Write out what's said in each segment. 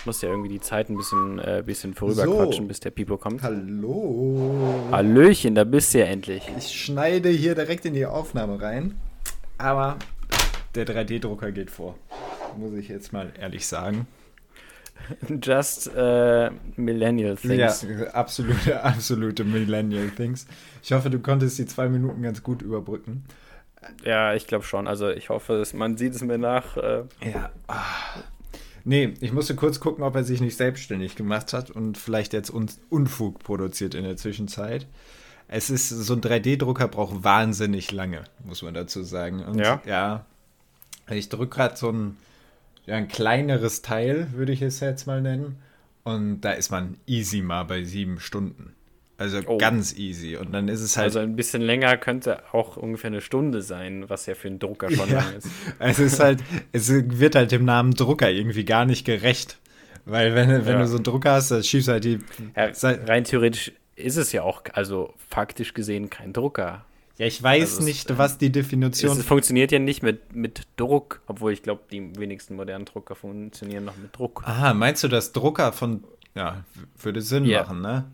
Ich muss ja irgendwie die Zeit ein bisschen vorüberquatschen, bis der Pipo kommt. Hallo. Hallöchen, da bist du ja endlich. Ich schneide hier direkt in die Aufnahme rein, aber der 3D-Drucker geht vor. Muss ich jetzt mal ehrlich sagen. Just Millennial Things. Ja, absolute Millennial Things. Ich hoffe, du konntest die 2 Minuten ganz gut überbrücken. Ja, ich glaube schon. Also ich hoffe, man sieht es mir nach. Ja. Nee, ich musste kurz gucken, ob er sich nicht selbstständig gemacht hat und vielleicht jetzt Unfug produziert in der Zwischenzeit. Es ist, so ein 3D-Drucker braucht wahnsinnig lange, muss man dazu sagen. Und ja ich drücke gerade so ein kleineres Teil, würde ich es jetzt mal nennen. Und da ist man easy mal bei 7 Stunden. Also ganz easy. Und dann ist es halt. Also ein bisschen länger könnte auch ungefähr 1 Stunde sein, was ja für einen Drucker schon lang ist. Also es ist halt, es wird halt dem Namen Drucker irgendwie gar nicht gerecht. Weil wenn du so einen Drucker hast, dann schiebst du halt die. Ja, rein theoretisch ist es ja auch, also faktisch gesehen, kein Drucker. Ja, ich weiß also nicht, was die Definition ist. Es funktioniert ja nicht mit Druck, obwohl ich glaube, die wenigsten modernen Drucker funktionieren noch mit Druck. Aha, meinst du, dass Drucker von. Ja, würde Sinn machen, ne?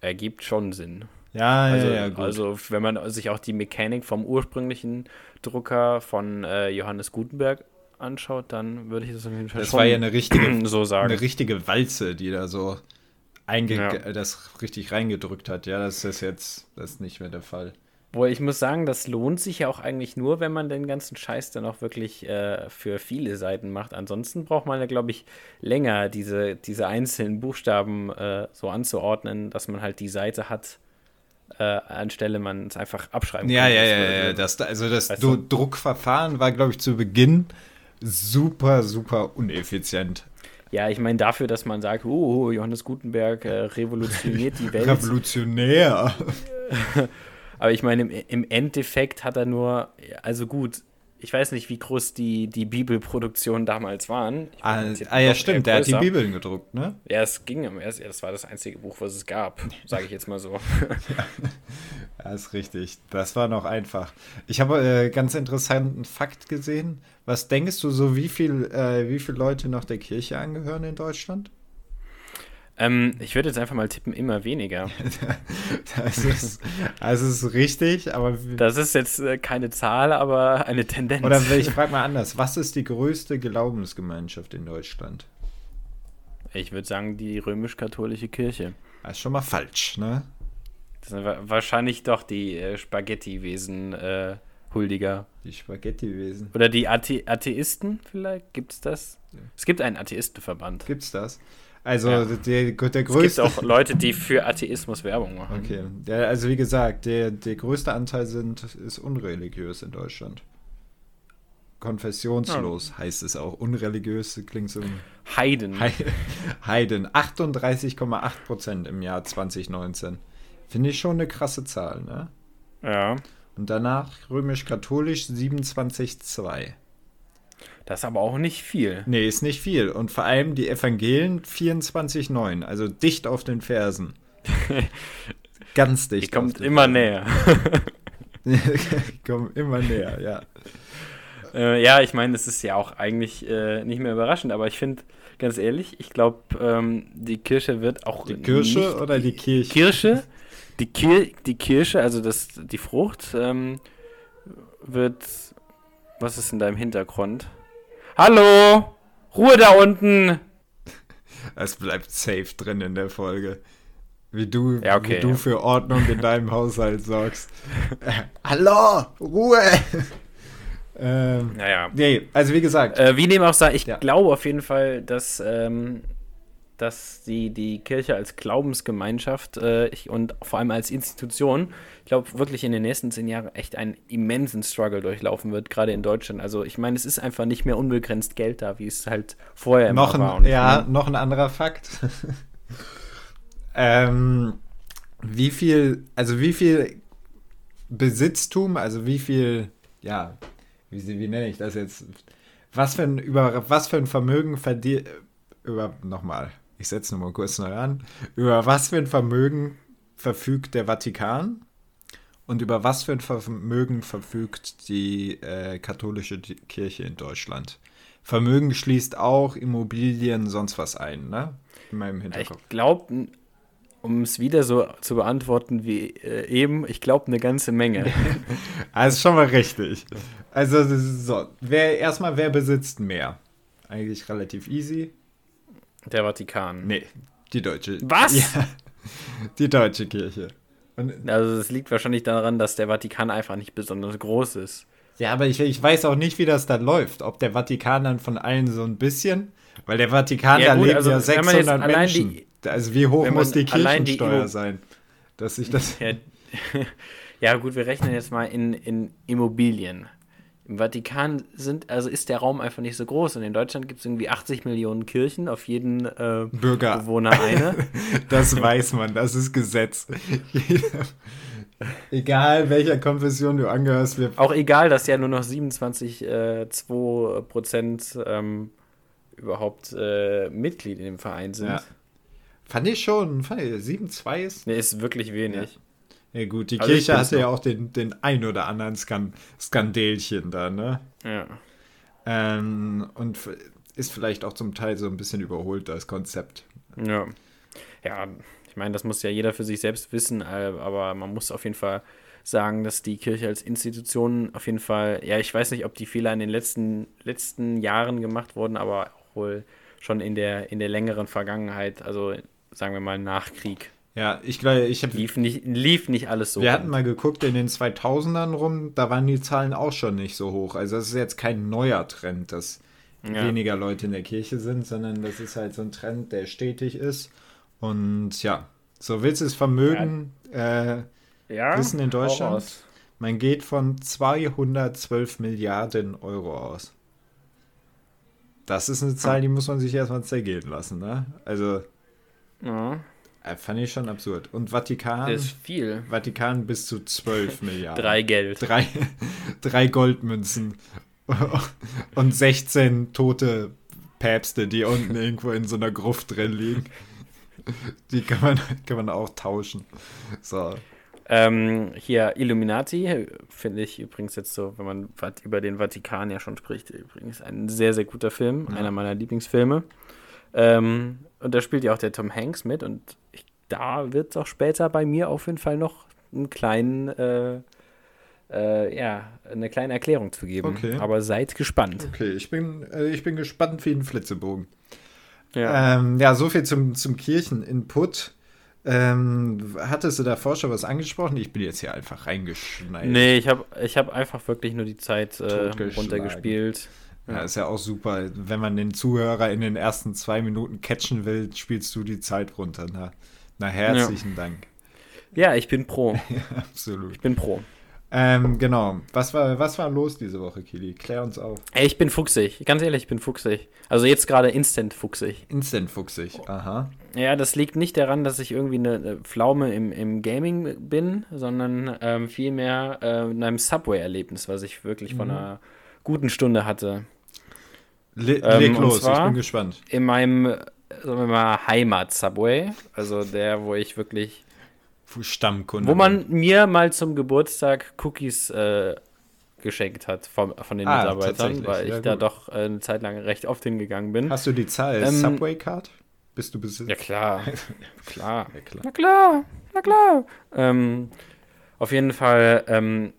Ergibt schon Sinn. Ja, also, ja, gut. Also, wenn man sich auch die Mechanik vom ursprünglichen Drucker von Johannes Gutenberg anschaut, dann würde ich das auf jeden Fall schon war ja eine richtige, so sagen. Eine richtige Walze, die da so das richtig reingedrückt hat. Ja, das ist nicht mehr der Fall. Obwohl, ich muss sagen, das lohnt sich ja auch eigentlich nur, wenn man den ganzen Scheiß dann auch wirklich für viele Seiten macht. Ansonsten braucht man ja, glaube ich, länger, diese einzelnen Buchstaben so anzuordnen, dass man halt die Seite hat, anstelle man es einfach abschreiben kann. Ja. Das Druckverfahren war, glaube ich, zu Beginn super, super uneffizient. Ja, ich meine, dafür, dass man sagt, Johannes Gutenberg revolutioniert die Welt. Revolutionär! Aber ich meine, im Endeffekt hat er nur, also gut, ich weiß nicht, wie groß die Bibelproduktionen damals waren. Stimmt, der hat die Bibeln gedruckt, ne? Ja, das war das einzige Buch, was es gab, sage ich jetzt mal so. Ja, ist richtig, das war noch einfach. Ich habe ganz interessanten Fakt gesehen. Was denkst du, so wie viele Leute noch der Kirche angehören in Deutschland? Ich würde jetzt einfach mal tippen, immer weniger. Das ist richtig, aber... Das ist jetzt keine Zahl, aber eine Tendenz. Oder ich frage mal anders, was ist die größte Glaubensgemeinschaft in Deutschland? Ich würde sagen, die römisch-katholische Kirche. Das ist schon mal falsch, ne? Das sind wahrscheinlich doch die Spaghetti-Wesen-Huldiger. Die Spaghetti-Wesen. Oder die Atheisten vielleicht? Gibt's das? Ja. Es gibt einen Atheistenverband. Gibt's das? Also der größte... Es gibt auch Leute, die für Atheismus Werbung machen. Okay, also wie gesagt, der größte Anteil ist unreligiös in Deutschland. Konfessionslos heißt es auch. Unreligiös klingt so... Heiden. 38,8% im Jahr 2019. Finde ich schon eine krasse Zahl, ne? Ja. Und danach römisch-katholisch 27,2%. Das ist aber auch nicht viel. Nee, ist nicht viel. Und vor allem die Evangelien 24,9, also dicht auf den Fersen. Ganz dicht. Ich komme immer näher, ja. Ja, ich meine, das ist ja auch eigentlich nicht mehr überraschend, aber ich finde, ganz ehrlich, ich glaube, die Kirche wird auch... Die Kirche oder die Kirche? Kirche, die Kirche, also die Frucht, wird... Was ist in deinem Hintergrund? Hallo! Ruhe da unten! Es bleibt safe drin in der Folge. Wie du für Ordnung in deinem Haushalt sorgst. Hallo! Ruhe! Naja. Nee, also wie gesagt. Wie dem auch sei, ich glaube auf jeden Fall, dass die Kirche als Glaubensgemeinschaft und vor allem als Institution, ich glaube, wirklich in den nächsten 10 Jahren echt einen immensen Struggle durchlaufen wird, gerade in Deutschland. Also ich meine, es ist einfach nicht mehr unbegrenzt Geld da, wie es halt vorher immer war. Noch ein anderer Fakt. Wie viel Besitztum, also wie viel, wie nenne ich das jetzt? Was für ein Vermögen über was für ein Vermögen verfügt der Vatikan Und über was für ein Vermögen verfügt die katholische Kirche in Deutschland? Vermögen schließt auch Immobilien, sonst was ein, ne? In meinem Hinterkopf. Ich glaube, um es wieder so zu beantworten wie eben, ich glaube, eine ganze Menge. Also schon mal richtig. Also so, wer besitzt mehr? Eigentlich relativ easy. Der Vatikan. Nee, die deutsche. Was? Ja, die deutsche Kirche. Und also das liegt wahrscheinlich daran, dass der Vatikan einfach nicht besonders groß ist. Ja, aber ich weiß auch nicht, wie das dann läuft. Ob der Vatikan dann von allen so ein bisschen, weil der Vatikan, ja, da gut, leben also, ja 600 Menschen. Also wie hoch muss die Kirchensteuer sein? Dass ich das ja gut, wir rechnen jetzt mal in Immobilien. Im Vatikan ist der Raum einfach nicht so groß. Und in Deutschland gibt es irgendwie 80 Millionen Kirchen, auf jeden Bewohner eine. Das weiß man, das ist Gesetz. Egal, welcher Konfession du angehörst. Auch egal, dass ja nur noch 27,2% überhaupt Mitglied in dem Verein sind. Ja. Fand ich 7,2 ist... Nee, ist wirklich wenig. Ja. Ja gut, die also Kirche hatte ja auch den ein oder anderen Skandelchen da, ne? Ja. Und ist vielleicht auch zum Teil so ein bisschen überholt, das Konzept. Ja. Ja, ich meine, das muss ja jeder für sich selbst wissen, aber man muss auf jeden Fall sagen, dass die Kirche als Institution auf jeden Fall, ja, ich weiß nicht, ob die Fehler in den letzten Jahren gemacht wurden, aber wohl schon in der längeren Vergangenheit, also sagen wir mal nach Krieg. Ja, ich glaube, lief nicht alles so. Wir hatten mal geguckt in den 2000ern rum, da waren die Zahlen auch schon nicht so hoch. Also das ist jetzt kein neuer Trend, dass weniger Leute in der Kirche sind, sondern das ist halt so ein Trend, der stetig ist. Und ja, so willst du das Vermögen wissen in Deutschland. Man geht von 212 Milliarden Euro aus. Das ist eine Zahl, die muss man sich erstmal zergehen lassen, ne? Also ja. Fand ich schon absurd. Und Vatikan. Das ist viel. Vatikan bis zu 12 Milliarden. 3 Geld. 3 Goldmünzen. Und 16 tote Päpste, die unten irgendwo in so einer Gruft drin liegen. Die kann man auch tauschen. So. Hier Illuminati, finde ich übrigens jetzt so, wenn man über den Vatikan ja schon spricht, übrigens ein sehr, sehr guter Film. Ja. Einer meiner Lieblingsfilme. Und da spielt ja auch der Tom Hanks mit und da wird es auch später bei mir auf jeden Fall noch einen kleinen, eine kleine Erklärung zu geben. Okay. Aber seid gespannt. Okay, ich bin gespannt wie ein Flitzebogen. Ja, so viel zum Kircheninput. Hattest du davor schon was angesprochen? Ich bin jetzt hier einfach reingeschneit. Nee, ich hab einfach wirklich nur die Zeit runtergespielt. Ja, ist ja auch super. Wenn man den Zuhörer in den ersten 2 Minuten catchen will, spielst du die Zeit runter. Na herzlichen Dank. Ja, ich bin pro. Ja, absolut. Ich bin pro. Genau. Was war los diese Woche, Kili? Klär uns auf. Ey, ich bin fuchsig. Ganz ehrlich, ich bin fuchsig. Also jetzt gerade instant fuchsig. Instant fuchsig, aha. Ja, das liegt nicht daran, dass ich irgendwie eine Pflaume im Gaming bin, sondern vielmehr in einem Subway-Erlebnis, was ich wirklich von einer guten Stunde hatte. Leg los, ich bin gespannt. In meinem, sagen wir mal, Heimat-Subway, also der, wo ich wirklich Stammkunde. Wo man mir mal zum Geburtstag Cookies geschenkt hat von den Mitarbeitern, weil ich da doch eine Zeit lang recht oft hingegangen bin. Hast du die Zahl Subway-Card? Bist du besitzt? Ja, klar. Klar. Ja, klar. Na klar. Na klar. Auf jeden Fall,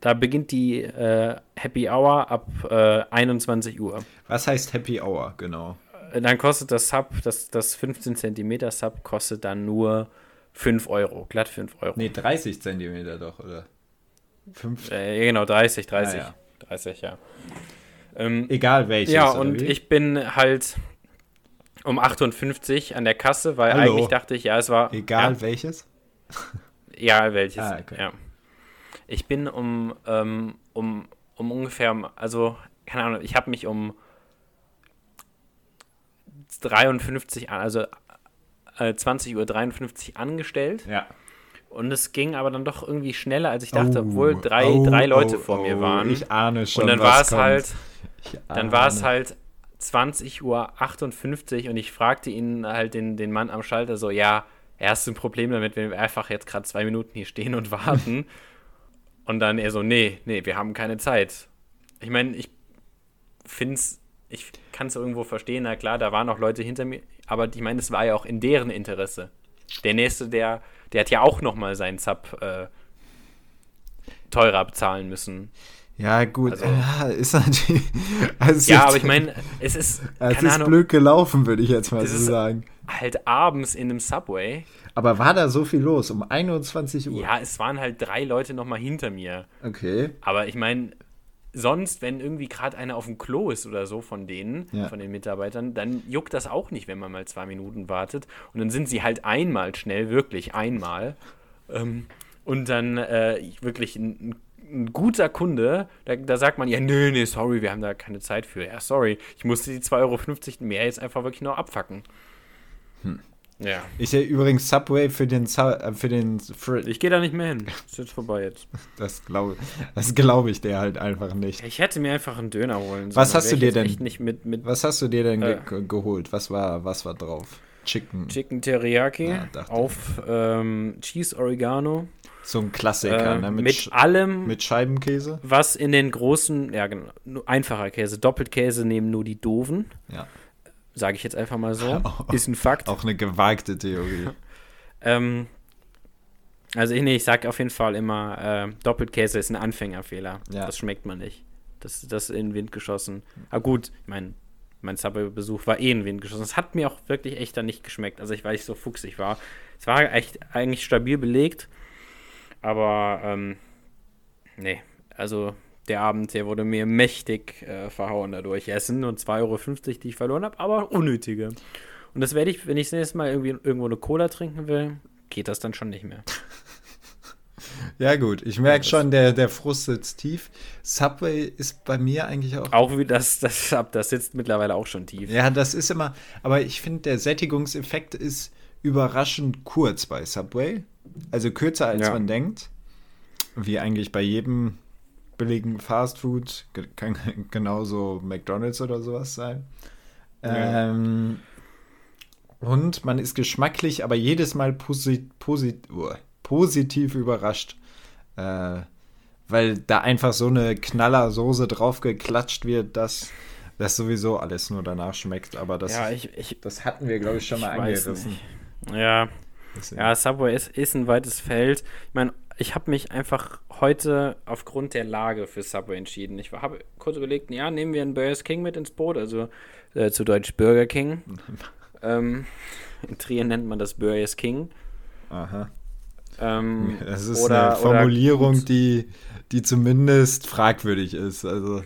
da beginnt die Happy Hour ab 21 Uhr. Was heißt Happy Hour, genau? Dann kostet das Sub, das 15 Zentimeter Sub kostet dann nur 5 Euro, glatt 5 Euro. Nee, 30 Zentimeter doch, oder? 5? Genau, 30. Ja. 30, ja. Egal welches. Ja, und ich bin halt um 58 an der Kasse, weil eigentlich dachte ich, ja, es war... Egal welches? Ja, welches, okay. Ja. Ich bin um ungefähr, also, keine Ahnung, ich habe mich um 20:53 Uhr angestellt. Ja. Und es ging aber dann doch irgendwie schneller, als ich dachte, obwohl drei Leute vor mir waren. Ich ahne schon, und dann war es halt, 20:58 Uhr und ich fragte ihn halt den Mann am Schalter so, ja, er ist ein Problem damit, wenn wir einfach jetzt gerade 2 Minuten hier stehen und warten. Und dann er so, nee, wir haben keine Zeit. Ich meine, ich kann es irgendwo verstehen, na klar, da waren auch Leute hinter mir, aber ich meine, es war ja auch in deren Interesse. Der Nächste, der hat ja auch nochmal seinen Sub teurer bezahlen müssen. Ja, gut, also, ist natürlich... Also ja, aber ich meine, es ist... Es ist blöd gelaufen, würde ich jetzt mal so sagen. Halt abends in einem Subway. Aber war da so viel los, um 21 Uhr? Ja, es waren halt 3 Leute nochmal hinter mir. Okay. Aber ich meine, sonst, wenn irgendwie gerade einer auf dem Klo ist oder so von denen, von den Mitarbeitern, dann juckt das auch nicht, wenn man mal 2 Minuten wartet. Und dann sind sie halt einmal schnell, wirklich einmal. Und dann wirklich ein guter Kunde, da sagt man, ja, nee, sorry, wir haben da keine Zeit für. Ja, sorry, ich musste die 2,50 € mehr jetzt einfach wirklich noch abfacken. Ja. Ich sehe übrigens Subway für den ich gehe da nicht mehr hin. Ist jetzt vorbei jetzt. Das glaube ich dir halt einfach nicht. Ich hätte mir einfach einen Döner holen sollen. Was hast du dir denn geholt? Was war drauf? Chicken Teriyaki auf Cheese Oregano. So ein Klassiker, ne? Mit allem. Mit Scheibenkäse. Was in den großen, ja genau, einfacher Käse, Doppelkäse nehmen nur die Doofen. Ja. Sage ich jetzt einfach mal so. Ist ein Fakt. Auch eine gewagte Theorie. Ich sage auf jeden Fall immer, Doppelkäse ist ein Anfängerfehler. Ja. Das schmeckt man nicht. Das in den Wind geschossen. Aber gut, ich meine, mein Subway-Besuch war eh in den Wind geschossen. Das hat mir auch wirklich echt dann nicht geschmeckt. Also weil ich so fuchsig war. Es war echt eigentlich stabil belegt. Aber, der Abend, der wurde mir mächtig verhauen dadurch. Essen und 2,50 €, die ich verloren habe, aber unnötige. Und das werde ich, wenn ich das nächste Mal irgendwo eine Cola trinken will, geht das dann schon nicht mehr. Ja gut, ich merke schon, der Frust sitzt tief. Subway ist bei mir eigentlich auch... Auch wie das sitzt mittlerweile auch schon tief. Ja, das ist immer... Aber ich finde, der Sättigungseffekt ist überraschend kurz bei Subway. Also kürzer, als man denkt. Wie eigentlich bei jedem billigen Fastfood. Kann genauso McDonald's oder sowas sein. Ja. Und man ist geschmacklich, aber jedes Mal positiv überrascht. Weil da einfach so eine Knallersoße drauf geklatscht wird, dass das sowieso alles nur danach schmeckt. Aber das hatten wir, glaube ich, schon mal angerissen. Ja, ja, Subway ist ein weites Feld. Ich meine, ich habe mich einfach heute aufgrund der Lage für Subway entschieden. Ich habe kurz überlegt, ja, nehmen wir einen Burger King mit ins Boot, also zu Deutsch Burger King. In Trier nennt man das Burger King. Aha. Das ist eine Formulierung, die zumindest fragwürdig ist. Also.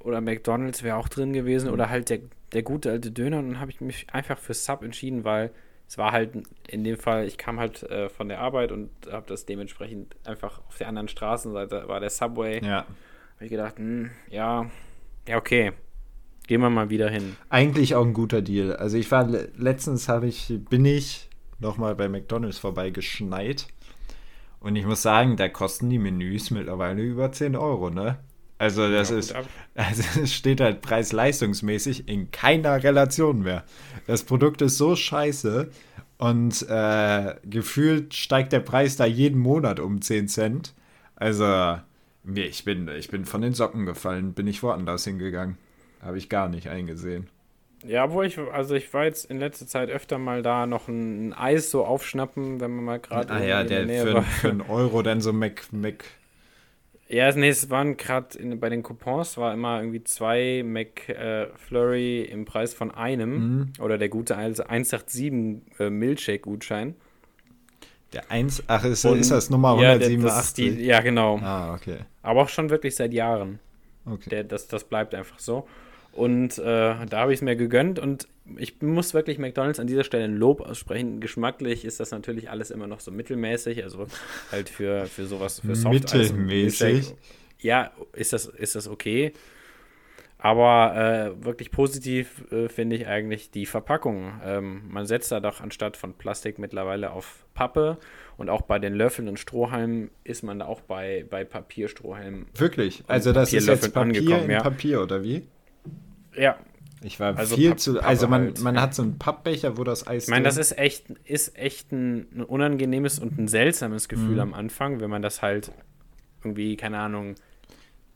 Oder McDonald's wäre auch drin gewesen oder halt der gute alte Döner. Und dann habe ich mich einfach für Sub entschieden, weil es war halt in dem Fall, ich kam halt von der Arbeit und habe das dementsprechend einfach auf der anderen Straßenseite, war der Subway. Ja. Habe ich gedacht, okay, gehen wir mal wieder hin. Eigentlich auch ein guter Deal. Also ich war, letztens bin ich nochmal bei McDonald's vorbeigeschneit und ich muss sagen, da kosten die Menüs mittlerweile über 10 €, ne? Also es steht halt preis-leistungsmäßig in keiner Relation mehr. Das Produkt ist so scheiße und gefühlt steigt der Preis da jeden Monat um 10 Cent. Also ich bin von den Socken gefallen, bin ich woanders hingegangen. Habe ich gar nicht eingesehen. Ja, obwohl ich war jetzt in letzter Zeit öfter mal da noch ein Eis so aufschnappen, wenn man mal gerade in der Nähe war. Für einen Euro dann so Mac. Ja, es waren gerade bei den Coupons war immer irgendwie 2 McFlurry im Preis von einem oder der gute 187 Milchshake-Gutschein. Der 1, ist das Nummer 187? Ja, ja, genau. Ah, okay. Aber auch schon wirklich seit Jahren. Okay. Das bleibt einfach so. Und da habe ich es mir gegönnt und ich muss wirklich McDonald's an dieser Stelle ein Lob aussprechen. Geschmacklich ist das natürlich alles immer noch so mittelmäßig, also halt für sowas, für Soft-Eis. Mittelmäßig? Ja, ist das okay. Aber wirklich positiv finde ich eigentlich die Verpackung. Man setzt da doch anstatt von Plastik mittlerweile auf Pappe und auch bei den Löffeln und Strohhalmen ist man da auch bei Papierstrohhalmen. Wirklich? Also das ist jetzt Papier angekommen, Papier oder wie? Ja, Ich war also viel zu. Also man hat so einen Pappbecher, wo das Eis. Ich meine, das ist echt ein unangenehmes und ein seltsames Gefühl am Anfang, wenn man das halt irgendwie, keine Ahnung.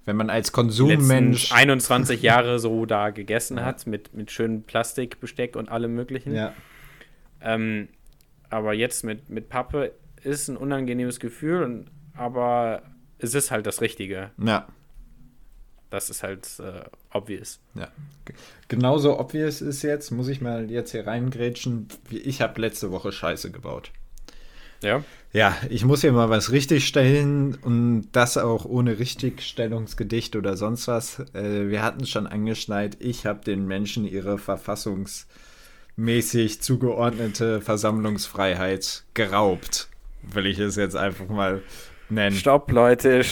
Wenn man als Konsummensch 21 Jahre so da gegessen hat, mit schönem Plastikbesteck und allem möglichen. Ja. Aber jetzt mit Pappe ist ein unangenehmes Gefühl, aber es ist halt das Richtige. Ja. Das ist halt obvious. Ja. Genauso obvious ist jetzt, muss ich mal jetzt hier reingrätschen, wie ich habe letzte Woche Scheiße gebaut. Ja. Ja, ich muss hier mal was richtigstellen und das auch ohne Richtigstellungsgedicht oder sonst was. Wir hatten es schon angeschneit, ich habe den Menschen ihre verfassungsmäßig zugeordnete Versammlungsfreiheit geraubt. Will ich es jetzt einfach mal nennen. Stopp, Leute.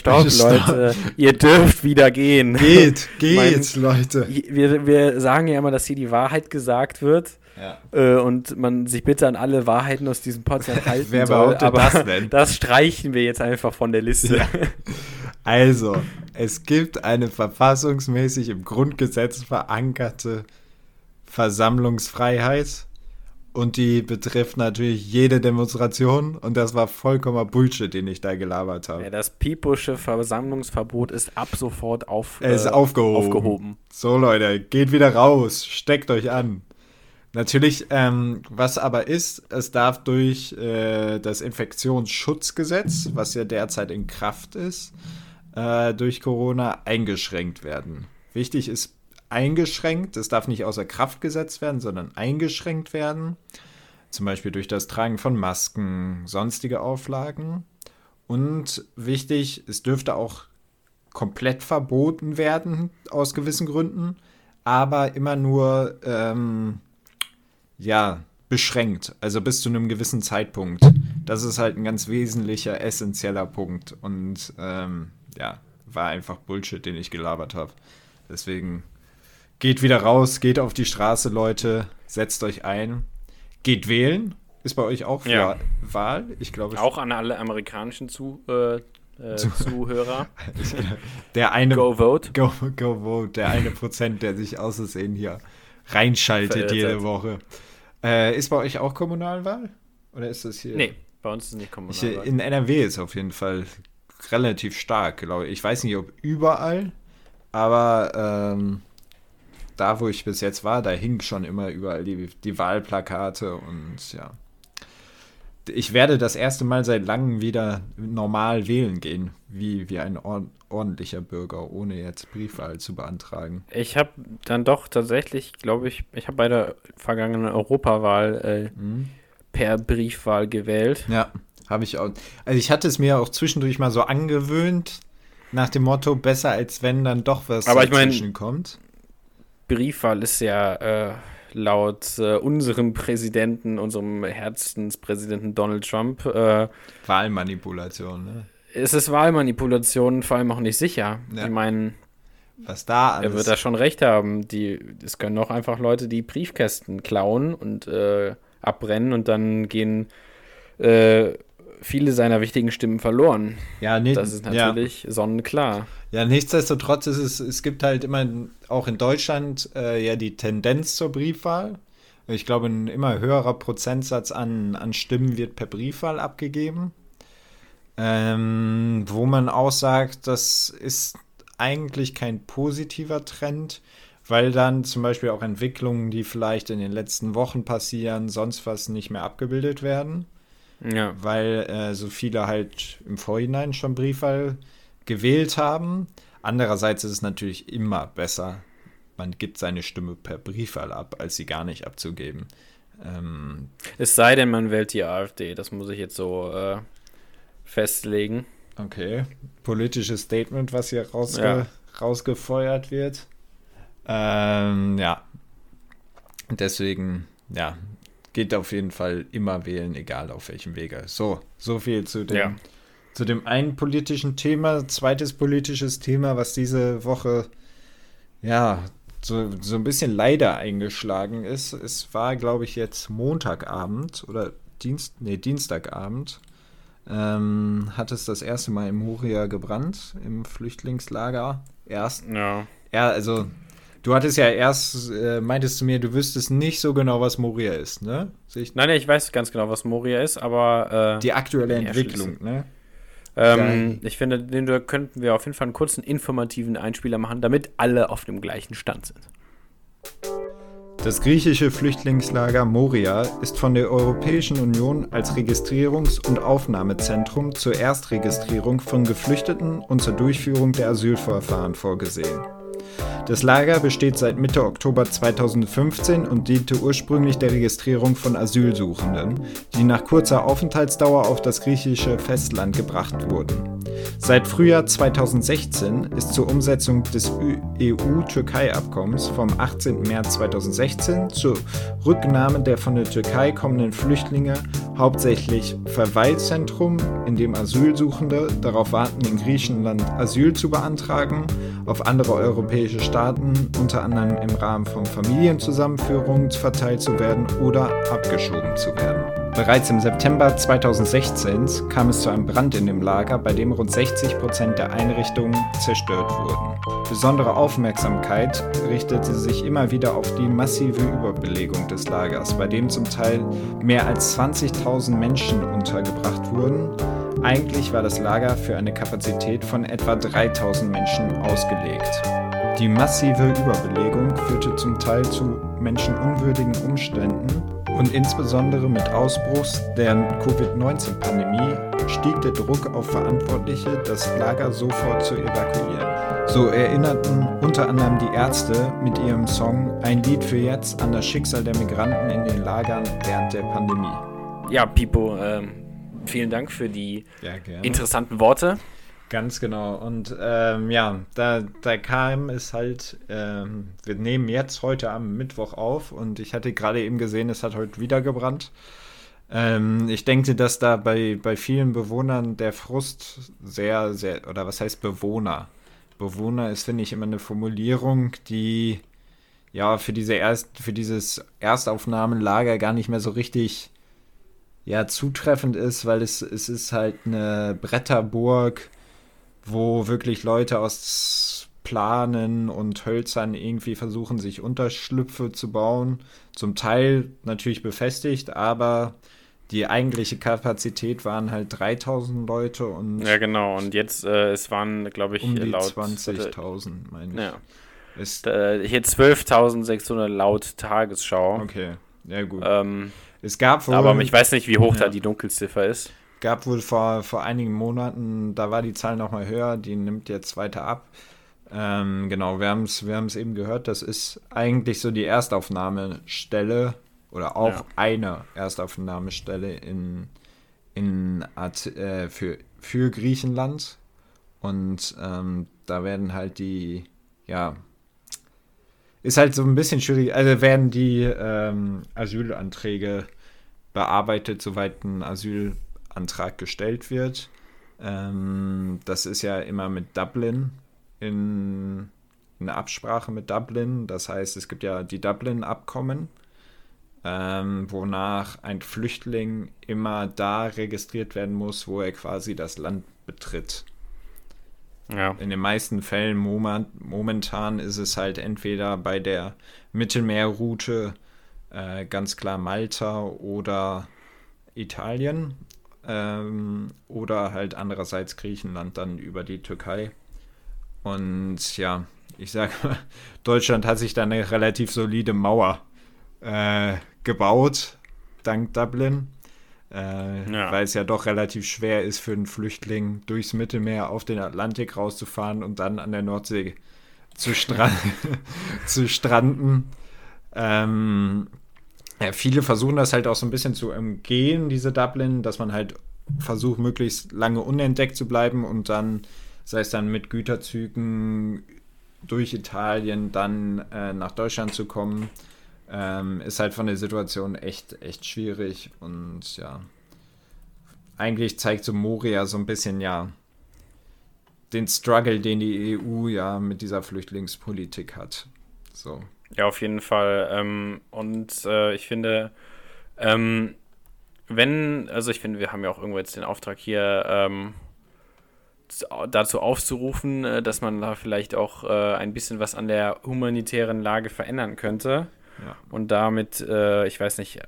Ihr dürft wieder gehen. Geht, Leute. Wir sagen ja immer, dass hier die Wahrheit gesagt wird. Ja. Und man sich bitte an alle Wahrheiten aus diesem Podcast halten Wer soll, aber das denn? Das streichen wir jetzt einfach von der Liste. Ja. Also, es gibt eine verfassungsmäßig im Grundgesetz verankerte Versammlungsfreiheit und die betrifft natürlich jede Demonstration und das war vollkommener Bullshit, den ich da gelabert habe. Ja, das Piposche Versammlungsverbot ist ab sofort aufgehoben. So Leute, geht wieder raus, steckt euch an. Natürlich, was aber ist, es darf durch das Infektionsschutzgesetz, was ja derzeit in Kraft ist, durch Corona eingeschränkt werden. Wichtig ist eingeschränkt, es darf nicht außer Kraft gesetzt werden, sondern eingeschränkt werden, zum Beispiel durch das Tragen von Masken, sonstige Auflagen. Und wichtig, es dürfte auch komplett verboten werden, aus gewissen Gründen, aber immer nur beschränkt, also bis zu einem gewissen Zeitpunkt. Das ist halt ein ganz wesentlicher, essentieller Punkt und war einfach Bullshit, den ich gelabert habe. Deswegen geht wieder raus, geht auf die Straße, Leute, setzt euch ein, geht wählen, ist bei euch auch Wahl, ich glaube. Auch an alle amerikanischen Zuhörer. Der eine, go vote. Go vote, der 1%, der sich aussehen hier reinschaltet jede Woche. Ist bei euch auch Kommunalwahl? Oder ist das hier? Nee, bei uns ist nicht Kommunalwahl. In NRW ist auf jeden Fall relativ stark, glaube ich. Ich weiß nicht, ob überall, aber da, wo ich bis jetzt war, da hingen schon immer überall die Wahlplakate und ja. Ich werde das erste Mal seit langem wieder normal wählen gehen, wie ein ordentlicher Bürger, ohne jetzt Briefwahl zu beantragen. Ich habe dann doch tatsächlich, glaube ich, habe bei der vergangenen Europawahl per Briefwahl gewählt. Ja, habe ich auch. Also ich hatte es mir auch zwischendurch mal so angewöhnt, nach dem Motto, besser als wenn dann doch was dazwischen kommt. Briefwahl ist ja laut unserem Präsidenten, unserem Herzenspräsidenten Donald Trump. Wahlmanipulation, ne? Es ist Wahlmanipulation, vor allem auch nicht sicher. Ja. Ich meine, was da alles. Er wird da schon recht haben. Es können auch einfach Leute, die Briefkästen klauen und abbrennen und dann gehen viele seiner wichtigen Stimmen verloren. Ja, das ist natürlich sonnenklar. Ja, nichtsdestotrotz ist es gibt halt immer auch in Deutschland die Tendenz zur Briefwahl. Ich glaube, ein immer höherer Prozentsatz an Stimmen wird per Briefwahl abgegeben. Wo man auch sagt, das ist eigentlich kein positiver Trend, weil dann zum Beispiel auch Entwicklungen, die vielleicht in den letzten Wochen passieren, sonst was nicht mehr abgebildet werden. Ja. Weil so viele halt im Vorhinein schon Briefwahl gewählt haben. Andererseits ist es natürlich immer besser, man gibt seine Stimme per Briefwahl ab, als sie gar nicht abzugeben. Es sei denn, man wählt die AfD, das muss ich jetzt so festlegen. Okay, politisches Statement, was hier rausgefeuert wird. Deswegen, geht auf jeden Fall immer wählen, egal auf welchem Wege. So viel zu dem einen politischen Thema. Zweites politisches Thema, was diese Woche so ein bisschen leider eingeschlagen ist. Es war, glaube ich, jetzt Montagabend oder Dienstagabend. Hat es das erste Mal in Moria gebrannt, im Flüchtlingslager. Erst. Ja. Ja, also Du hattest ja erst, meintest du mir, du wüsstest nicht so genau, was Moria ist, ne? Nein, ich weiß ganz genau, was Moria ist, aber die aktuelle Entwicklung, ne? Ich finde, da könnten wir auf jeden Fall einen kurzen informativen Einspieler machen, damit alle auf dem gleichen Stand sind. Das griechische Flüchtlingslager Moria ist von der Europäischen Union als Registrierungs- und Aufnahmezentrum zur Erstregistrierung von Geflüchteten und zur Durchführung der Asylverfahren vorgesehen. Das Lager besteht seit Mitte Oktober 2015 und diente ursprünglich der Registrierung von Asylsuchenden, die nach kurzer Aufenthaltsdauer auf das griechische Festland gebracht wurden. Seit Frühjahr 2016 ist zur Umsetzung des EU-Türkei-Abkommens vom 18. März 2016 zur Rücknahme der von der Türkei kommenden Flüchtlinge hauptsächlich Verweilzentrum, in dem Asylsuchende darauf warten, in Griechenland Asyl zu beantragen, auf andere europäische Staaten, unter anderem im Rahmen von Familienzusammenführungen, verteilt zu werden oder abgeschoben zu werden. Bereits im September 2016 kam es zu einem Brand in dem Lager, bei dem rund 60% der Einrichtungen zerstört wurden. Besondere Aufmerksamkeit richtete sich immer wieder auf die massive Überbelegung des Lagers, bei dem zum Teil mehr als 20.000 Menschen untergebracht wurden. Eigentlich war das Lager für eine Kapazität von etwa 3.000 Menschen ausgelegt. Die massive Überbelegung führte zum Teil zu menschenunwürdigen Umständen und insbesondere mit Ausbruch der Covid-19-Pandemie stieg der Druck auf Verantwortliche, das Lager sofort zu evakuieren. So erinnerten unter anderem die Ärzte mit ihrem Song "Ein Lied für jetzt" an das Schicksal der Migranten in den Lagern während der Pandemie. Ja, Pipo, vielen Dank für die interessanten Worte. Ganz genau. Und da kam es halt, wir nehmen jetzt heute am Mittwoch auf und ich hatte gerade eben gesehen, es hat heute wieder gebrannt. Ich denke, dass da bei vielen Bewohnern der Frust sehr, sehr, oder was heißt Bewohner? Bewohner ist, finde ich, immer eine Formulierung, die ja für dieses Erstaufnahmenlager gar nicht mehr so richtig zutreffend ist, weil es ist halt eine Bretterburg, wo wirklich Leute aus Planen und Hölzern irgendwie versuchen, sich Unterschlüpfe zu bauen. Zum Teil natürlich befestigt, aber die eigentliche Kapazität waren halt 3.000 Leute. Und ja, genau. Und jetzt, es waren, glaube ich, um die laut 20.000, meine ich. Ja. Hier 12.600 laut Tagesschau. Okay, ja gut. Es gab wohl, aber ich weiß nicht, wie hoch da die Dunkelziffer ist. Gab wohl vor einigen Monaten, da war die Zahl nochmal höher, die nimmt jetzt weiter ab. Genau, wir haben es eben gehört, das ist eigentlich so die Erstaufnahmestelle oder auch eine Erstaufnahmestelle für Griechenland. Und da werden halt die, ist halt so ein bisschen schwierig, also werden die Asylanträge bearbeitet, soweit ein Asylantrag gestellt wird. Das ist ja immer mit Dublin in Absprache mit Dublin. Das heißt, es gibt ja die Dublin-Abkommen, wonach ein Flüchtling immer da registriert werden muss, wo er quasi das Land betritt. Ja. In den meisten Fällen momentan ist es halt entweder bei der Mittelmeerroute ganz klar Malta oder Italien oder halt andererseits Griechenland dann über die Türkei. Und ja, ich sage mal, Deutschland hat sich da eine relativ solide Mauer gebaut, dank Dublin. Weil es ja doch relativ schwer ist für einen Flüchtling, durchs Mittelmeer auf den Atlantik rauszufahren und dann an der Nordsee zu stranden. Viele versuchen das halt auch so ein bisschen zu umgehen, diese Dublin, dass man halt versucht, möglichst lange unentdeckt zu bleiben und dann, sei es dann mit Güterzügen durch Italien, dann nach Deutschland zu kommen. Ist halt von der Situation echt schwierig und ja, eigentlich zeigt so Moria so ein bisschen den Struggle, den die EU mit dieser Flüchtlingspolitik hat. So. Ja, auf jeden Fall. Ich finde, wir haben ja auch irgendwo jetzt den Auftrag hier, dazu aufzurufen, dass man da vielleicht auch ein bisschen was an der humanitären Lage verändern könnte. Ja. Und damit, ich weiß nicht,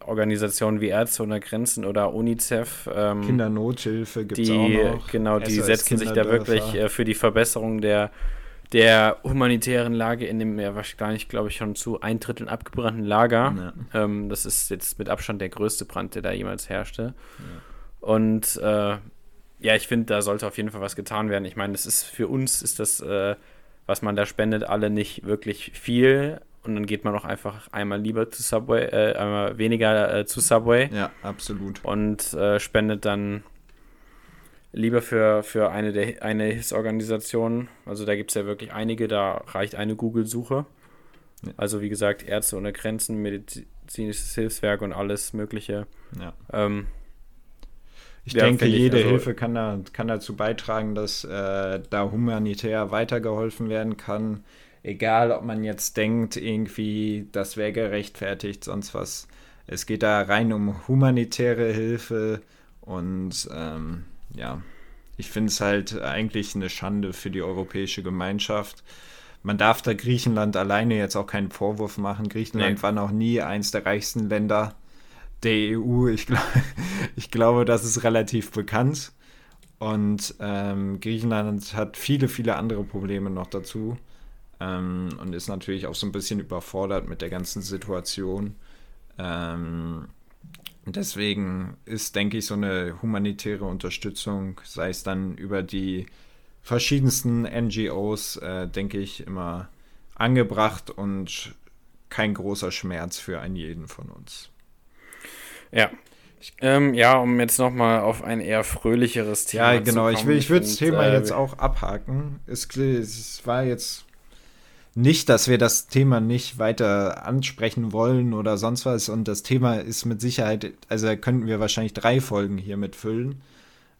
Organisationen wie Ärzte ohne Grenzen oder UNICEF. Kindernothilfe gibt es auch noch. Genau, die setzen sich da wirklich für die Verbesserung der humanitären Lage in dem, ja wahrscheinlich, glaube ich, schon zu 1/3 abgebrannten Lager. Ja. Das ist jetzt mit Abstand der größte Brand, der da jemals herrschte. Ja. Und ja, ich finde, da sollte auf jeden Fall was getan werden. Ich meine, das ist für uns, ist das, was man da spendet, alle nicht wirklich viel. Und dann geht man auch einfach einmal lieber zu Subway, einmal weniger zu Subway. Ja, absolut. Und spendet dann lieber für eine Hilfsorganisation. Also da gibt es ja wirklich einige, da reicht eine Google-Suche. Ja. Also wie gesagt, Ärzte ohne Grenzen, medizinisches Hilfswerk und alles Mögliche. Ja. Ich denke, jede Hilfe kann dazu beitragen, dass da humanitär weitergeholfen werden kann. Egal, ob man jetzt denkt, irgendwie, das wäre gerechtfertigt, sonst was. Es geht da rein um humanitäre Hilfe und ja, ich finde es halt eigentlich eine Schande für die europäische Gemeinschaft. Man darf da Griechenland alleine jetzt auch keinen Vorwurf machen. Griechenland war noch nie eins der reichsten Länder der EU. Ich glaube, das ist relativ bekannt. Und Griechenland hat viele, viele andere Probleme noch dazu. Und ist natürlich auch so ein bisschen überfordert mit der ganzen Situation. Deswegen ist, denke ich, so eine humanitäre Unterstützung, sei es dann über die verschiedensten NGOs, denke ich, immer angebracht und kein großer Schmerz für einen jeden von uns. Ja. Ja, um jetzt nochmal auf ein eher fröhlicheres Thema zu kommen. Ja, genau. Ich würde das Thema jetzt auch abhaken. Es war jetzt nicht, dass wir das Thema nicht weiter ansprechen wollen oder sonst was. Und das Thema ist mit Sicherheit, also könnten wir wahrscheinlich 3 Folgen hier mit füllen.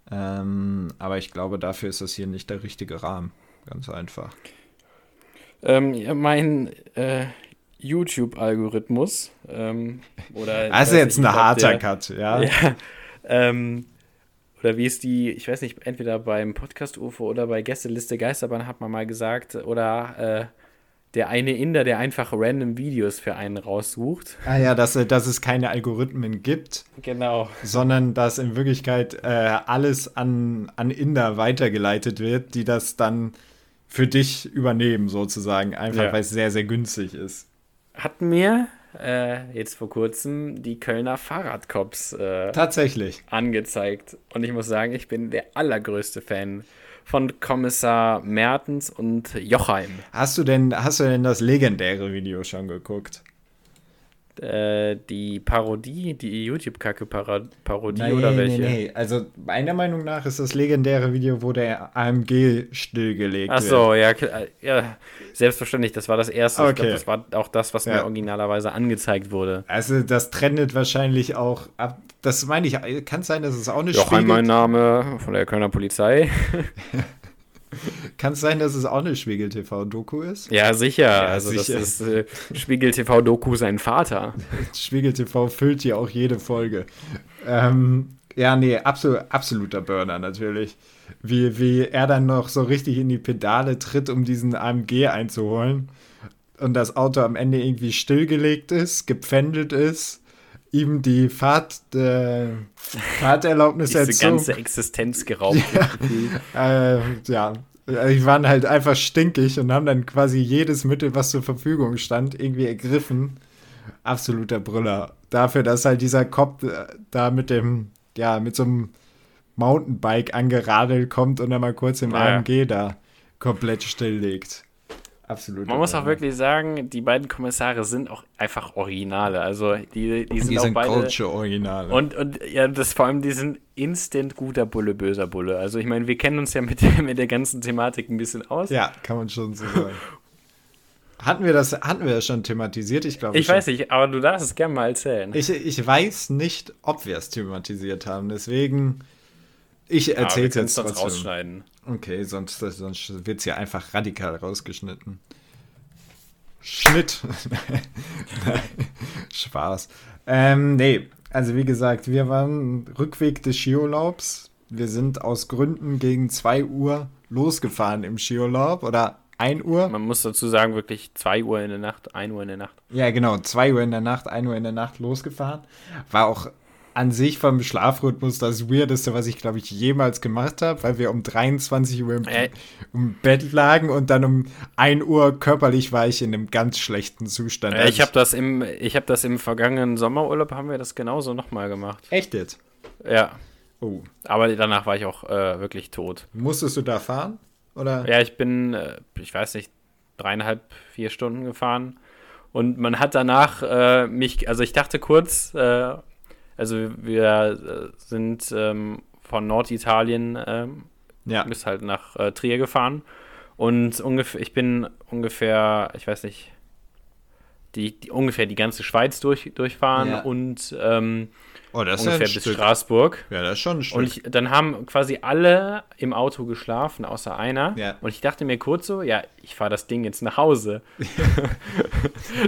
Aber ich glaube, dafür ist das hier nicht der richtige Rahmen. Ganz einfach. Mein YouTube-Algorithmus. Oder das ist jetzt ein harter Cut, ja. Ja. Oder wie ist die, ich weiß nicht, entweder beim Podcast UFO oder bei Gästeliste Geisterbahn hat man mal gesagt, oder der eine Inder, der einfach random Videos für einen raussucht. Ah ja, dass es keine Algorithmen gibt. Genau. Sondern dass in Wirklichkeit alles an Inder weitergeleitet wird, die das dann für dich übernehmen sozusagen. Einfach, ja. Weil es sehr, sehr günstig ist. Hat mir jetzt vor kurzem die Kölner Fahrradcops tatsächlich angezeigt. Und ich muss sagen, ich bin der allergrößte Fan von Kommissar Mertens und Jochheim. Hast du denn das legendäre Video schon geguckt? Die Parodie, die YouTube-Kacke-Parodie oder welche? Nee. Also meiner Meinung nach ist das legendäre Video, wo der AMG stillgelegt wird. Ach so, ja, selbstverständlich, das war das erste. Okay. Ich glaube, das war auch das, was mir originalerweise angezeigt wurde. Also das trendet wahrscheinlich auch ab. Das meine ich, kann sein, dass es auch eine Spiegel... Jochheim, mein Name, von der Kölner Polizei. Kann es sein, dass es auch eine Spiegel-TV-Doku ist? Ja, sicher. Ja, also sicher. Das ist Spiegel-TV-Doku sein Vater. Spiegel-TV füllt hier auch jede Folge. Absoluter Burner natürlich. Wie er dann noch so richtig in die Pedale tritt, um diesen AMG einzuholen und das Auto am Ende irgendwie stillgelegt ist, gepfändelt ist, ihm die Fahrterlaubnis erzogen. Diese ganze Existenz geraubt. Ja, die waren halt einfach stinkig und haben dann quasi jedes Mittel, was zur Verfügung stand, irgendwie ergriffen. Absoluter Brüller. Dafür, dass halt dieser Cop da mit so einem Mountainbike angeradelt kommt und dann mal kurz im AMG da komplett stilllegt. Absolut. Man muss auch wirklich sagen, die beiden Kommissare sind auch einfach Originale. Also die sind beide Culture-Originale. Und ja, das vor allem, die sind instant guter Bulle, böser Bulle. Also ich meine, wir kennen uns ja mit der ganzen Thematik ein bisschen aus. Ja, kann man schon so sagen. Hatten wir das schon thematisiert? Ich glaube. Ich weiß nicht, aber du darfst es gerne mal erzählen. Ich weiß nicht, ob wir es thematisiert haben. Deswegen, ich erzähle jetzt trotzdem. Das rausschneiden. Okay, sonst wird es ja einfach radikal rausgeschnitten. Schnitt. Spaß. Also wie gesagt, wir waren Rückweg des Skiurlaubs wir sind aus Gründen gegen 2 Uhr losgefahren im Skiurlaub oder 1 Uhr. Man muss dazu sagen, wirklich 2 Uhr in der Nacht, 1 Uhr in der Nacht. Ja, genau, 2 Uhr in der Nacht, 1 Uhr in der Nacht losgefahren. War auch an sich vom Schlafrhythmus das Weirdeste, was ich, glaube ich, jemals gemacht habe, weil wir um 23 Uhr im Bett lagen und dann um 1 Uhr körperlich war ich in einem ganz schlechten Zustand. Ich habe das im vergangenen Sommerurlaub, haben wir das genauso nochmal gemacht. Echt jetzt? Ja. Oh. Aber danach war ich auch wirklich tot. Musstest du da fahren? Oder? Ja, ich bin, ich weiß nicht, 3,5, 4 Stunden gefahren. Und man hat danach ich dachte kurz, also wir sind von Norditalien bis halt nach Trier gefahren. Und ich bin ungefähr die ganze Schweiz durchfahren und ungefähr bis Straßburg. Ja, das ist schon ein Stück. Und dann haben quasi alle im Auto geschlafen, außer einer. Ja. Und ich dachte mir kurz so, ja, ich fahre das Ding jetzt nach Hause.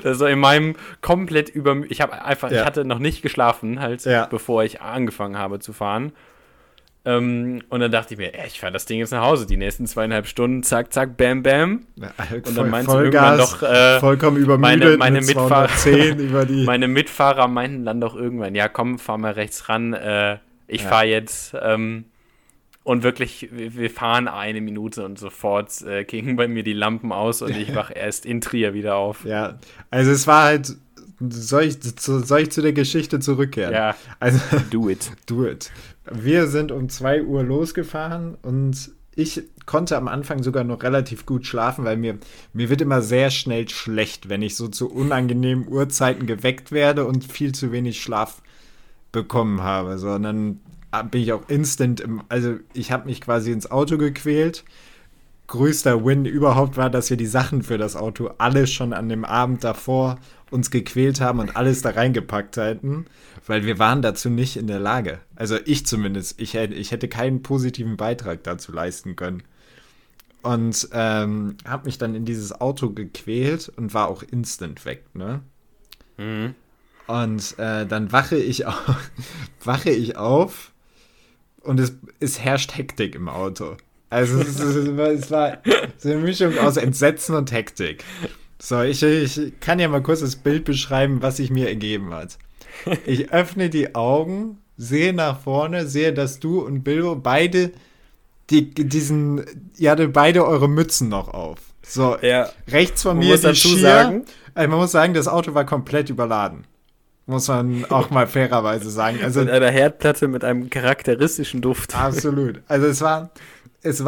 Das ist so in meinem komplett ich hatte noch nicht geschlafen, halt, bevor ich angefangen habe zu fahren. Und dann dachte ich mir, ich fahre das Ding jetzt nach Hause, die nächsten 2,5 Stunden, zack, zack, bam, bam. Ja, und dann meinst du irgendwann noch, vollkommen übermüdet, meine Mitfahrer meinten dann doch irgendwann, ja komm, fahr mal rechts ran, fahre jetzt. Und wirklich, wir fahren eine Minute und sofort gingen bei mir die Lampen aus und ich wache erst in Trier wieder auf. Ja, also es war halt... Soll ich zu der Geschichte zurückkehren? Ja, also, do it. Wir sind um 2 Uhr losgefahren und ich konnte am Anfang sogar noch relativ gut schlafen, weil mir wird immer sehr schnell schlecht, wenn ich so zu unangenehmen Uhrzeiten geweckt werde und viel zu wenig Schlaf bekommen habe. So, und dann bin ich auch ich habe mich quasi ins Auto gequält. Größter Win überhaupt war, dass wir die Sachen für das Auto alle schon an dem Abend davor uns gequält haben und alles da reingepackt hätten, weil wir waren dazu nicht in der Lage. Also ich zumindest. Ich hätte keinen positiven Beitrag dazu leisten können. Und habe mich dann in dieses Auto gequält und war auch instant weg, ne? Mhm. Und dann wache ich auf und es herrscht Hektik im Auto. Also es war so eine Mischung aus Entsetzen und Hektik. So, ich kann ja mal kurz das Bild beschreiben, was sich mir ergeben hat. Ich öffne die Augen, sehe nach vorne, sehe, dass du und Bilbo beide beide eure Mützen noch auf. So, ja. Rechts von mir die Skier. Man muss sagen, das Auto war komplett überladen. Muss man auch mal fairerweise sagen. Also, mit einer Herdplatte mit einem charakteristischen Duft. Absolut. Also es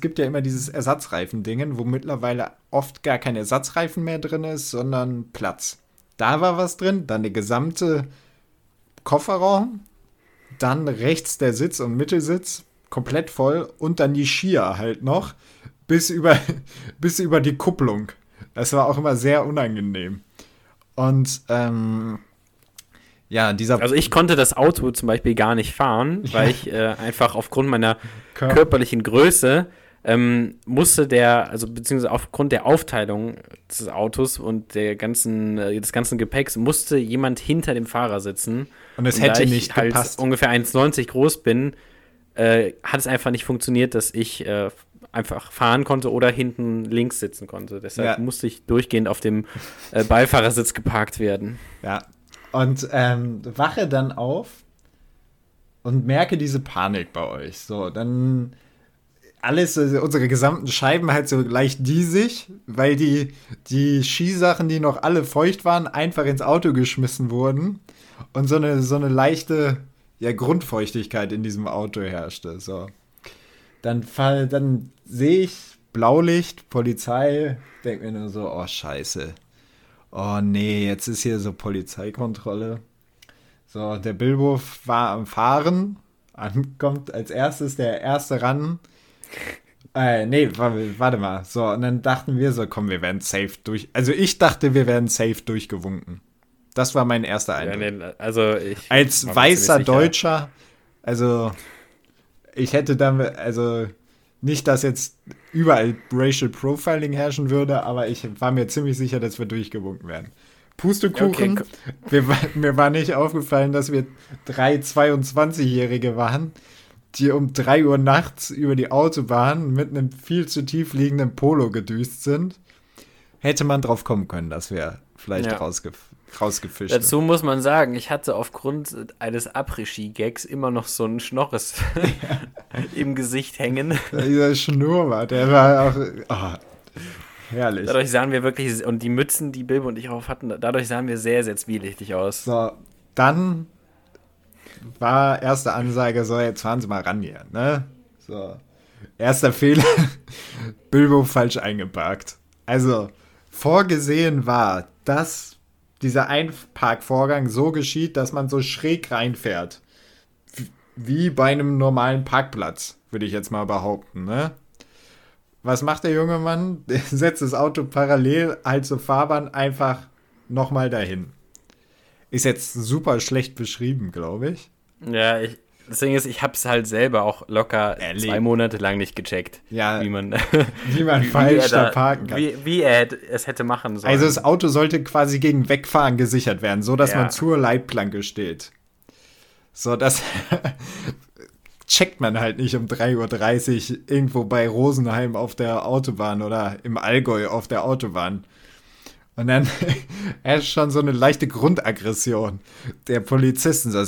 gibt ja immer dieses Ersatzreifen-Dingen, wo mittlerweile oft gar kein Ersatzreifen mehr drin ist, sondern Platz. Da war was drin, dann der gesamte Kofferraum, dann rechts der Sitz und Mittelsitz, komplett voll und dann die Skier halt noch, bis über die Kupplung. Das war auch immer sehr unangenehm. Und, also ich konnte das Auto zum Beispiel gar nicht fahren, weil ich einfach aufgrund meiner körperlichen Größe beziehungsweise aufgrund der Aufteilung des Autos und des ganzen Gepäcks musste jemand hinter dem Fahrer sitzen. Und es hätte nicht gepasst. Da ich halt ungefähr 1,90 groß bin, hat es einfach nicht funktioniert, dass ich einfach fahren konnte oder hinten links sitzen konnte. Deshalb musste ich durchgehend auf dem Beifahrersitz geparkt werden. Ja. Und wache dann auf und merke diese Panik bei euch. So, dann alles, unsere gesamten Scheiben halt so leicht diesig, weil die Skisachen, die noch alle feucht waren, einfach ins Auto geschmissen wurden. Und so eine leichte Grundfeuchtigkeit in diesem Auto herrschte. So. Dann sehe ich Blaulicht, Polizei, denke mir nur so, oh Scheiße. Oh nee, jetzt ist hier so Polizeikontrolle. So, der Bilbo war am Fahren. Kommt als erstes der Erste ran. Warte mal. So, und dann dachten wir so, komm, wir werden safe durch. Also ich dachte, wir werden safe durchgewunken. Das war mein erster Eindruck. Ja, nee, also ich als weißer Deutscher, also ich hätte damit, also nicht, dass jetzt überall Racial Profiling herrschen würde, aber ich war mir ziemlich sicher, dass wir durchgewunken werden. Pustekuchen. Okay. Mir war nicht aufgefallen, dass wir 3 22-Jährige waren, die um 3 Uhr nachts über die Autobahn mit einem viel zu tief liegenden Polo gedüst sind. Hätte man drauf kommen können, dass wir vielleicht rausgefischt. Dazu muss man sagen, ich hatte aufgrund eines Après-Ski-Gags immer noch so einen Schnorres im Gesicht hängen. Dieser Schnurrbart, der war auch herrlich. Dadurch sahen wir wirklich, und die Mützen, die Bilbo und ich auf hatten, dadurch sahen wir sehr, sehr zwielichtig aus. So, dann war erste Ansage, so, jetzt fahren Sie mal ran hier, ne? So, erster Fehler, Bilbo falsch eingeparkt. Also, vorgesehen war, dass dieser Einparkvorgang so geschieht, dass man so schräg reinfährt. Wie bei einem normalen Parkplatz, würde ich jetzt mal behaupten, ne? Was macht der junge Mann? Der setzt das Auto parallel halt zur Fahrbahn einfach nochmal dahin. Ist jetzt super schlecht beschrieben, glaube ich. Ja, deswegen ist, ich habe es halt selber auch locker 2 Monate lang nicht gecheckt, wie man falsch da parken kann. Wie er es hätte machen sollen. Also das Auto sollte quasi gegen Wegfahren gesichert werden, so dass man zur Leitplanke steht. So, das checkt man halt nicht um 3.30 Uhr irgendwo bei Rosenheim auf der Autobahn oder im Allgäu auf der Autobahn. Und dann herrscht schon so eine leichte Grundaggression der Polizisten. So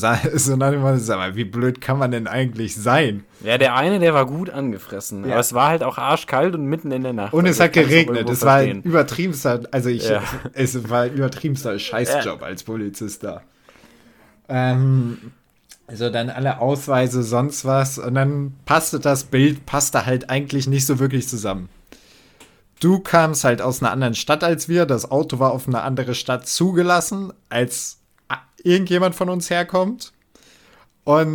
nach dem Motto, sag mal, wie blöd kann man denn eigentlich sein? Ja, der eine, der war gut angefressen. Ja. Aber es war halt auch arschkalt und mitten in der Nacht. Und es hat geregnet. Es war ein übertriebenster, Scheißjob als Polizist da. Also dann alle Ausweise, sonst was. Und dann passte das Bild halt eigentlich nicht so wirklich zusammen. Du kamst halt aus einer anderen Stadt als wir. Das Auto war auf eine andere Stadt zugelassen, als irgendjemand von uns herkommt. Und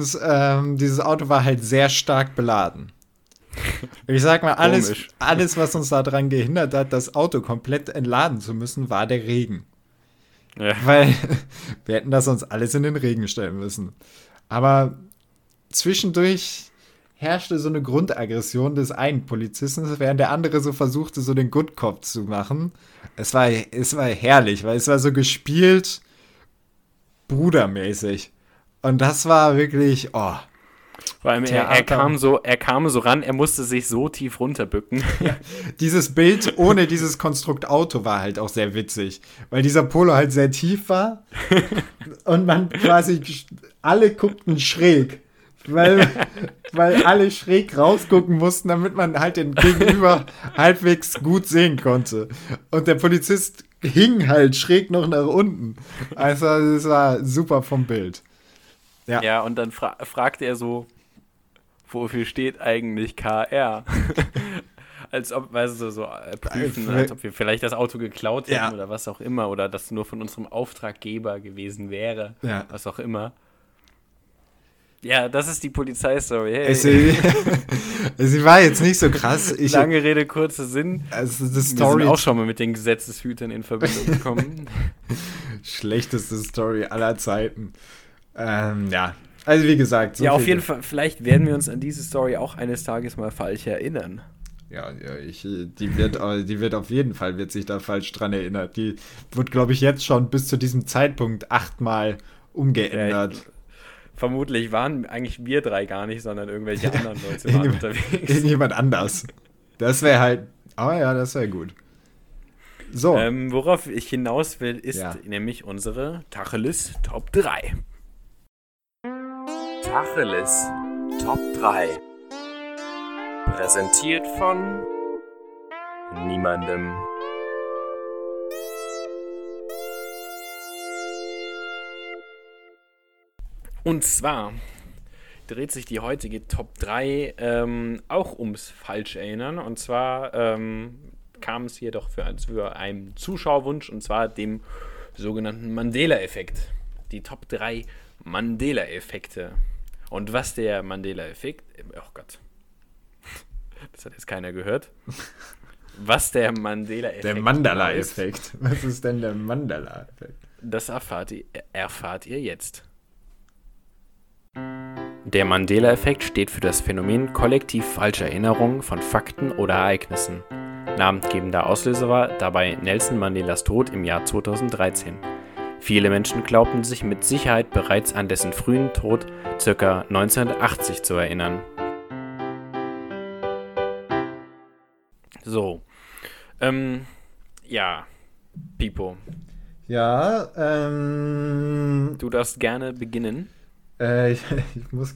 dieses Auto war halt sehr stark beladen. Ich sag mal, alles, was uns daran gehindert hat, das Auto komplett entladen zu müssen, war der Regen. Ja. Weil wir hätten das sonst alles in den Regen stellen müssen. Aber zwischendurch herrschte so eine Grundaggression des einen Polizisten, während der andere so versuchte, so den Good Cop zu machen. Es war herrlich, weil es war so gespielt, brudermäßig. Und das war wirklich, Vor allem, er kam so ran, er musste sich so tief runterbücken. Ja, dieses Bild ohne dieses Konstrukt Auto war halt auch sehr witzig, weil dieser Polo halt sehr tief war und man quasi, alle guckten schräg. Weil alle schräg rausgucken mussten, damit man halt den Gegenüber halbwegs gut sehen konnte. Und der Polizist hing halt schräg noch nach unten. Also das war super vom Bild. Ja und dann fragte er so, wofür steht eigentlich KR? Als ob, weißt du, so prüfen, als ob wir vielleicht das Auto geklaut hätten oder was auch immer. Oder das nur von unserem Auftraggeber gewesen wäre, was auch immer. Ja, das ist die Polizeistory. Hey. Sie war jetzt nicht so krass. Lange Rede, kurzer Sinn. Also wir sind auch schon mal mit den Gesetzeshütern in Verbindung gekommen. Schlechteste Story aller Zeiten. Also wie gesagt. So ja, auf jeden Fall. Vielleicht werden wir uns an diese Story auch eines Tages mal falsch erinnern. Ja, die wird auf jeden Fall, wird sich da falsch dran erinnert. Die wird, glaube ich, jetzt schon bis zu diesem Zeitpunkt 8-mal umgeändert. Vermutlich waren eigentlich wir 3 gar nicht, sondern irgendwelche anderen Leute waren unterwegs. Irgendjemand anders. Das wäre halt, das wäre gut. So. Worauf ich hinaus will, ist nämlich unsere Tacheles Top 3. Tacheles Top 3. Präsentiert von niemandem. Und zwar dreht sich die heutige Top 3 auch ums Falscherinnern. Und zwar kam es hier doch für einen Zuschauerwunsch, und zwar dem sogenannten Mandela-Effekt. Die Top 3 Mandela-Effekte. Und was der Mandela-Effekt... Oh Gott. Das hat jetzt keiner gehört. Was der Mandela-Effekt... Der Mandala-Effekt. Was ist denn der Mandala-Effekt? Das erfahrt ihr jetzt. Der Mandela-Effekt steht für das Phänomen kollektiv falscher Erinnerungen von Fakten oder Ereignissen. Namensgebender Auslöser war dabei Nelson Mandelas Tod im Jahr 2013. Viele Menschen glaubten sich mit Sicherheit bereits an dessen frühen Tod ca. 1980 zu erinnern. So, ja, Pipo. Ja, Du darfst gerne beginnen. Ich muss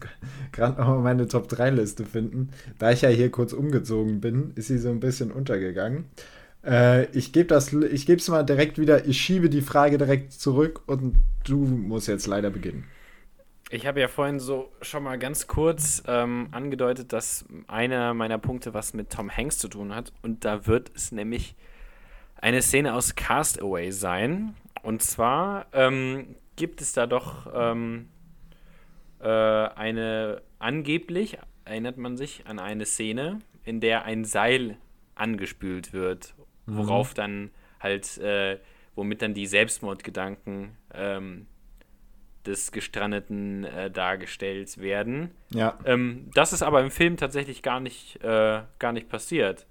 gerade noch mal meine Top-3-Liste finden. Da ich ja hier kurz umgezogen bin, ist sie so ein bisschen untergegangen. Ich gebe es mal direkt wieder, ich schiebe die Frage direkt zurück und du musst jetzt leider beginnen. Ich habe ja vorhin so schon mal ganz kurz angedeutet, dass einer meiner Punkte was mit Tom Hanks zu tun hat. Und da wird es nämlich eine Szene aus Castaway sein. Und zwar gibt es da doch... angeblich erinnert man sich an eine Szene, in der ein Seil angespült wird, worauf dann halt, womit dann die Selbstmordgedanken des Gestrandeten dargestellt werden. Ja. Das ist aber im Film tatsächlich gar nicht passiert.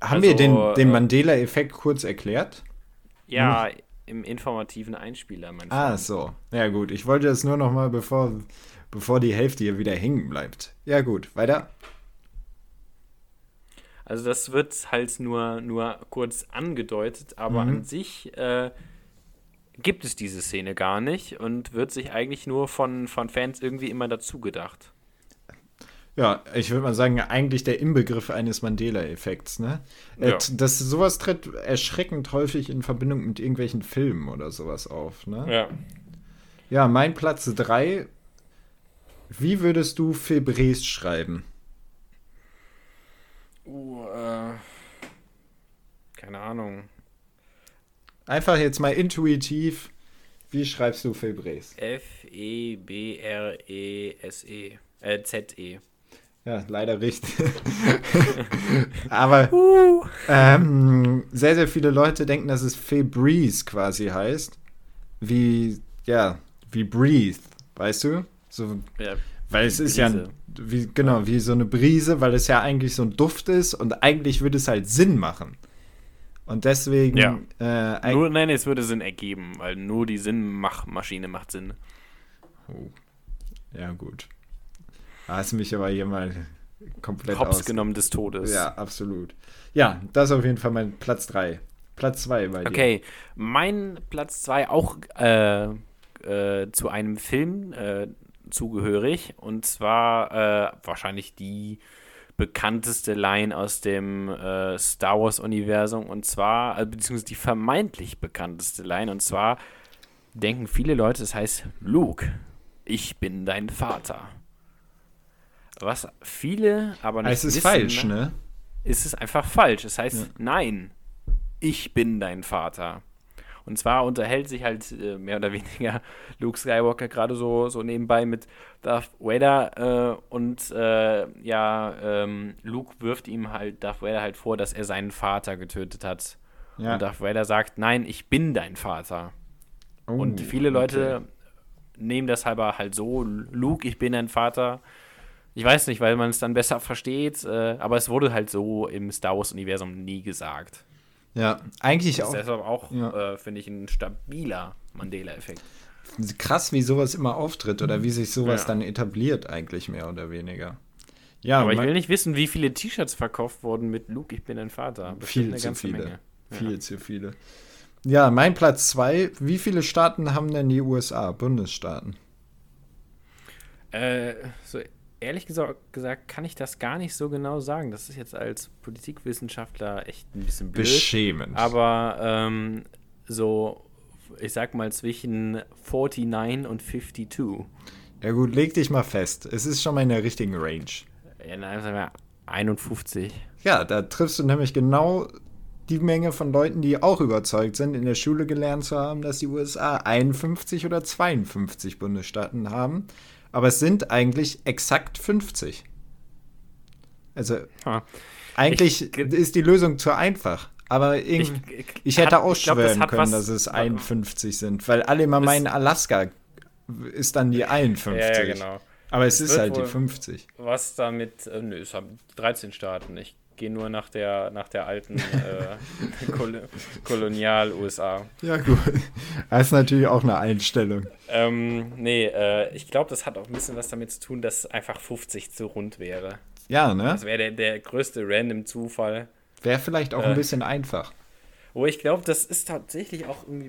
Haben wir den Mandela-Effekt kurz erklärt? Ja, im informativen Einspieler. Ah, so. Ja, gut. Ich wollte das nur noch mal, bevor die Hälfte hier wieder hängen bleibt. Ja, gut. Weiter. Also das wird halt nur kurz angedeutet, aber an sich gibt es diese Szene gar nicht und wird sich eigentlich nur von Fans irgendwie immer dazu gedacht. Ja, ich würde mal sagen, eigentlich der Inbegriff eines Mandela-Effekts, ne? Ja. Sowas tritt erschreckend häufig in Verbindung mit irgendwelchen Filmen oder sowas auf, ne? Ja. Ja, mein Platz 3. Wie würdest du Febreze schreiben? Keine Ahnung. Einfach jetzt mal intuitiv. Wie schreibst du Febreze? F-E-B-R-E-S-E. Z-E. Ja, leider richtig. Aber sehr, sehr viele Leute denken, dass es Febreze quasi heißt. Wie breathe, weißt du? So, ja, weil es ist Brise. Wie so eine Brise, weil es ja eigentlich so ein Duft ist und eigentlich würde es halt Sinn machen. Und deswegen... Ja. Nein, es würde Sinn ergeben, weil nur die Sinnmaschine macht Sinn. Oh. Ja, gut. Da hast du mich aber hier mal komplett hops genommen des Todes. Ja, absolut. Ja, das ist auf jeden Fall mein Platz 3. Platz 2 bei dir. Okay, mein Platz 2 auch zu einem Film zugehörig. Und zwar wahrscheinlich die bekannteste Line aus dem Star Wars-Universum. Und zwar, beziehungsweise die vermeintlich bekannteste Line. Und zwar denken viele Leute, es heißt Luke, ich bin dein Vater. Was viele aber nicht wissen. Es ist falsch, ne? Ist es einfach falsch. Es heißt, nein, ich bin dein Vater. Und zwar unterhält sich halt mehr oder weniger Luke Skywalker gerade so nebenbei mit Darth Vader Luke wirft ihm halt Darth Vader halt vor, dass er seinen Vater getötet hat. Ja. Und Darth Vader sagt, nein, ich bin dein Vater. Oh, und viele Leute nehmen das halber halt so, Luke, ich bin dein Vater. Ich weiß nicht, weil man es dann besser versteht, aber es wurde halt so im Star Wars-Universum nie gesagt. Ja, eigentlich auch. Deshalb auch, finde ich, ein stabiler Mandela-Effekt. Krass, wie sowas immer auftritt oder wie sich sowas dann etabliert eigentlich mehr oder weniger. Ja, aber ich will nicht wissen, wie viele T-Shirts verkauft wurden mit Luke, ich bin dein Vater. Bestimmt viel eine ganze Menge. Viel zu viele. Ja, mein Platz 2. Wie viele Staaten haben denn die USA? Bundesstaaten? Ehrlich gesagt kann ich das gar nicht so genau sagen. Das ist jetzt als Politikwissenschaftler echt ein bisschen blöd. Beschämend. Aber ich sag mal zwischen 49 und 52. Ja gut, leg dich mal fest. Es ist schon mal in der richtigen Range. Ja, nein, sagen wir 51. Ja, da triffst du nämlich genau die Menge von Leuten, die auch überzeugt sind, in der Schule gelernt zu haben, dass die USA 51 oder 52 Bundesstaaten haben. Aber es sind eigentlich exakt 50. Also eigentlich ist die Lösung zu einfach. Aber ich hätte ausschwören können, dass es 51 sind. Weil alle immer meinen, Alaska ist dann die 51. Ja, genau. Aber es ist halt die 50. Was damit? Nö, es haben 13 Staaten. Ich gehe nur nach der alten Kolonial-USA. Ja, gut. Das ist natürlich auch eine Einstellung. Ich glaube, das hat auch ein bisschen was damit zu tun, dass einfach 50 zu rund wäre. Ja, ne? Das wäre der größte random Zufall. Wäre vielleicht auch ein bisschen einfach. Oh, ich glaube, das ist tatsächlich auch irgendwie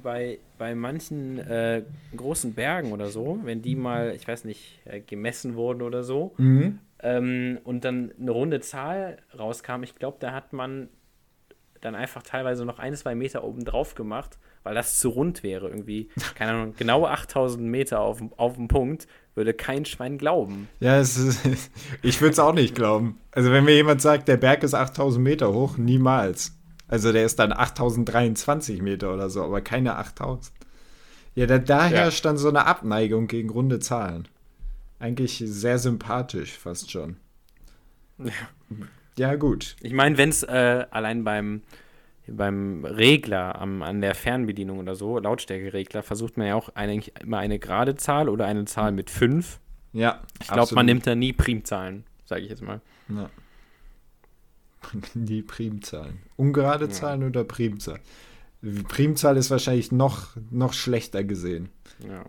bei manchen großen Bergen oder so, wenn die mal, ich weiß nicht, gemessen wurden oder so, und dann eine runde Zahl rauskam. Ich glaube, da hat man dann einfach teilweise noch 1-2 Meter oben drauf gemacht, weil das zu rund wäre irgendwie. Keine Ahnung, genau 8000 Meter auf dem Punkt würde kein Schwein glauben. Ja, ich würde es auch nicht glauben. Also wenn mir jemand sagt, der Berg ist 8000 Meter hoch, niemals. Also der ist dann 8023 Meter oder so, aber keine 8000. Ja, herrscht dann so eine Abneigung gegen runde Zahlen. Eigentlich sehr sympathisch fast schon. Ja, ja gut. Ich meine, wenn es allein beim Regler an der Fernbedienung oder so, Lautstärkeregler, versucht man ja auch eigentlich immer eine gerade Zahl oder eine Zahl mit 5. Ja, ich glaube, man nimmt da nie Primzahlen, sage ich jetzt mal. Ja. Die Primzahlen. Ungerade Zahlen oder Primzahlen? Primzahl ist wahrscheinlich noch schlechter gesehen. Ja.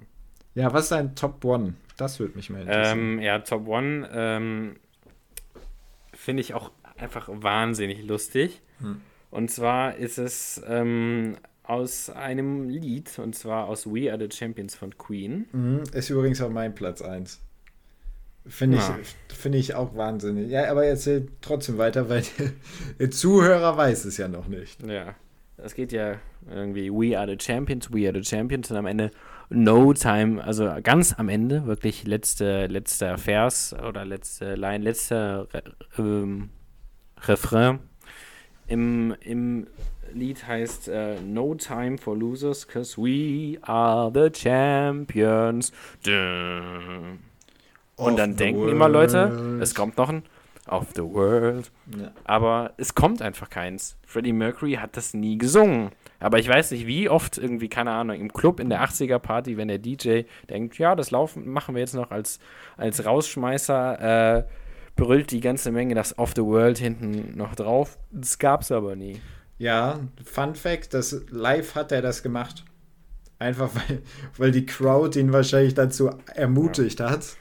Ja, was ist dein Top One? Das würde mich mal interessieren. Top One finde ich auch einfach wahnsinnig lustig. Und zwar ist es aus einem Lied, und zwar aus We Are The Champions von Queen. Ist übrigens auch mein Platz 1. Finde ich auch wahnsinnig. Ja, aber erzähl trotzdem weiter, weil der Zuhörer weiß es ja noch nicht. Ja, das geht ja irgendwie We are the champions und am Ende no time, also ganz am Ende, wirklich letzter Vers oder letzte Line, letzter Refrain im Lied heißt No Time for Losers, 'cause we are the champions. Dun. Und dann denken immer Leute, es kommt noch ein Of the World. Ja. Aber es kommt einfach keins. Freddie Mercury hat das nie gesungen. Aber ich weiß nicht, wie oft irgendwie, keine Ahnung, im Club in der 80er-Party, wenn der DJ denkt, ja, das Laufen machen wir jetzt noch als Rausschmeißer, brüllt die ganze Menge das Of the World hinten noch drauf. Das gab's aber nie. Ja, Fun Fact, live hat er das gemacht. Einfach, weil die Crowd ihn wahrscheinlich dazu ermutigt hat.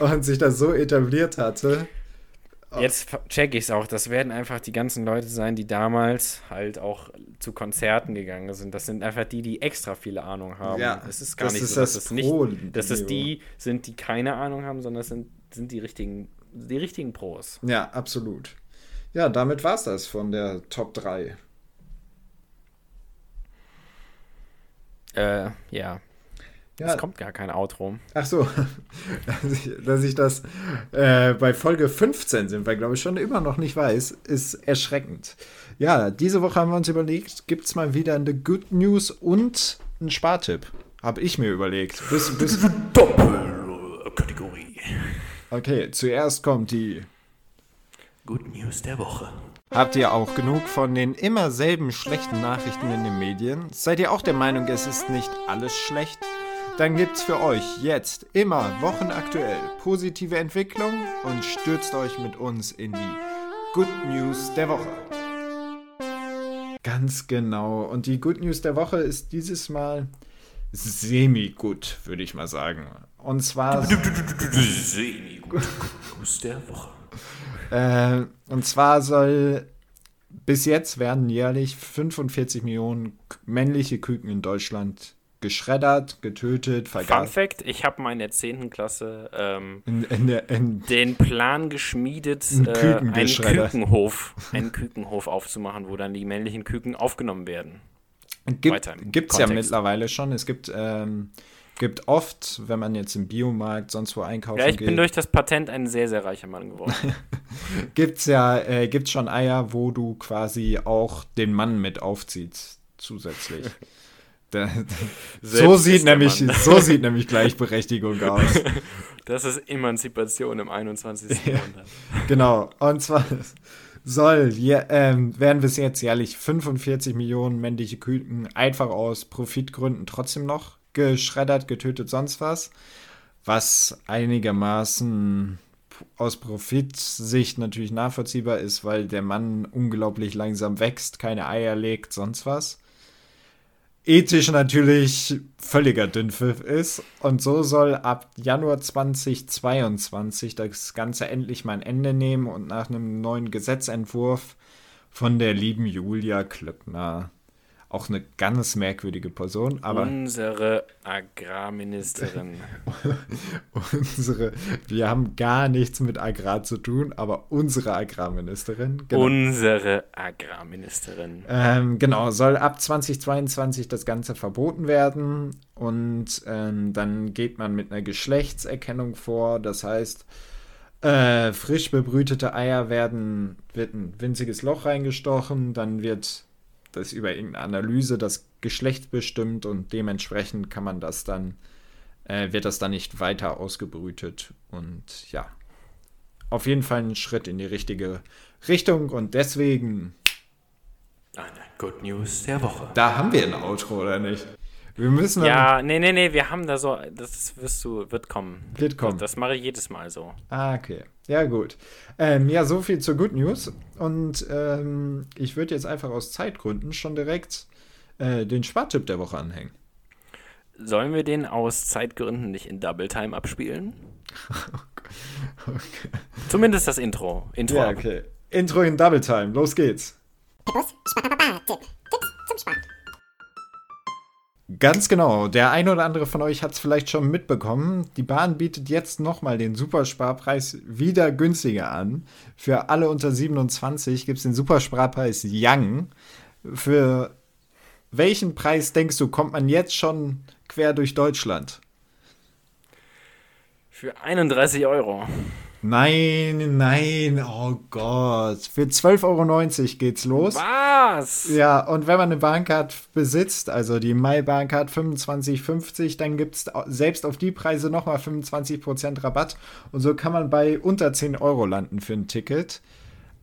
Und sich das so etabliert hatte. Jetzt check ich's auch. Das werden einfach die ganzen Leute sein, die damals halt auch zu Konzerten gegangen sind. Das sind einfach die extra viel Ahnung haben. Ja, es ist gar nicht so, dass das nicht. Das ist die sind, die keine Ahnung haben, sondern das sind die richtigen Pros. Ja, absolut. Ja, damit war's das von der Top 3. Ja. Ja. Es kommt gar kein Outro. Ach so, dass ich das bei Folge 15 sind wir, glaube ich, schon immer noch nicht weiß, ist erschreckend. Ja, diese Woche haben wir uns überlegt, gibt es mal wieder eine Good News und einen Spartipp. Habe ich mir überlegt. Bis Doppelkategorie. Okay, zuerst kommt die Good News der Woche. Habt ihr auch genug von den immer selben schlechten Nachrichten in den Medien? Seid ihr auch der Meinung, es ist nicht alles schlecht? Dann gibt's für euch jetzt immer wochenaktuell positive Entwicklungen und stürzt euch mit uns in die Good News der Woche. Ganz genau. Und die Good News der Woche ist dieses Mal semi-gut, würde ich mal sagen. Und zwar semi-gut News der Woche. Und zwar soll bis jetzt werden jährlich 45 Millionen männliche Küken in Deutschland geschreddert, getötet, vergast. Fun Fact, ich habe mal in der 10. Klasse den Plan geschmiedet, einen Kükenhof aufzumachen, wo dann die männlichen Küken aufgenommen werden. Gibt's ja mittlerweile schon. Es gibt oft, wenn man jetzt im Biomarkt sonst wo einkaufen geht. Ja, ich bin durch das Patent ein sehr, sehr reicher Mann geworden. Gibt's schon Eier, wo du quasi auch den Mann mit aufziehst, zusätzlich. So sieht nämlich Gleichberechtigung aus. Das ist Emanzipation im 21. Jahrhundert. Genau, und zwar werden bis jetzt jährlich 45 Millionen männliche Küken einfach aus Profitgründen trotzdem noch geschreddert, getötet, sonst was einigermaßen aus Profitsicht natürlich nachvollziehbar ist, weil der Mann unglaublich langsam wächst, keine Eier legt, sonst was. Ethisch natürlich völliger Dünnpfiff ist. Und so soll ab Januar 2022 das Ganze endlich mal ein Ende nehmen und nach einem neuen Gesetzentwurf von der lieben Julia Klöckner. Auch eine ganz merkwürdige Person, aber... Unsere Agrarministerin. Wir haben gar nichts mit Agrar zu tun, aber unsere Agrarministerin. Genau. Unsere Agrarministerin. Genau, soll ab 2022 das Ganze verboten werden und dann geht man mit einer Geschlechtserkennung vor. Das heißt, frisch bebrütete Eier wird ein winziges Loch reingestochen, dann wird... Das ist über irgendeine Analyse das Geschlecht bestimmt und dementsprechend kann man das dann, wird das dann nicht weiter ausgebrütet. Und ja, auf jeden Fall ein Schritt in die richtige Richtung und deswegen eine Good News der Woche. Da haben wir ein Outro, oder nicht? Wir müssen ja, nee, wir haben da so, das wirst du, wird kommen. Wird kommen. Das mache ich jedes Mal so. Ah, okay. Ja, gut. Ja, so viel zur Good News. Und ich würde jetzt einfach aus Zeitgründen schon direkt den Spartipp der Woche anhängen. Sollen wir den aus Zeitgründen nicht in Double Time abspielen? Okay. Zumindest das Intro. Ja, okay. Intro in Double Time. Los geht's. Pippos Spartipp. Tipps zum Sparen. Ganz genau. Der ein oder andere von euch hat es vielleicht schon mitbekommen. Die Bahn bietet jetzt nochmal den Supersparpreis wieder günstiger an. Für alle unter 27 gibt es den Supersparpreis Young. Für welchen Preis, denkst du, kommt man jetzt schon quer durch Deutschland? Für 31 €. Nein, oh Gott. Für 12,90 € geht's los. Was? Ja, und wenn man eine Bahncard besitzt, also die MyBahncard 25,50, dann gibt's selbst auf die Preise nochmal 25% Rabatt. Und so kann man bei unter 10 € landen für ein Ticket.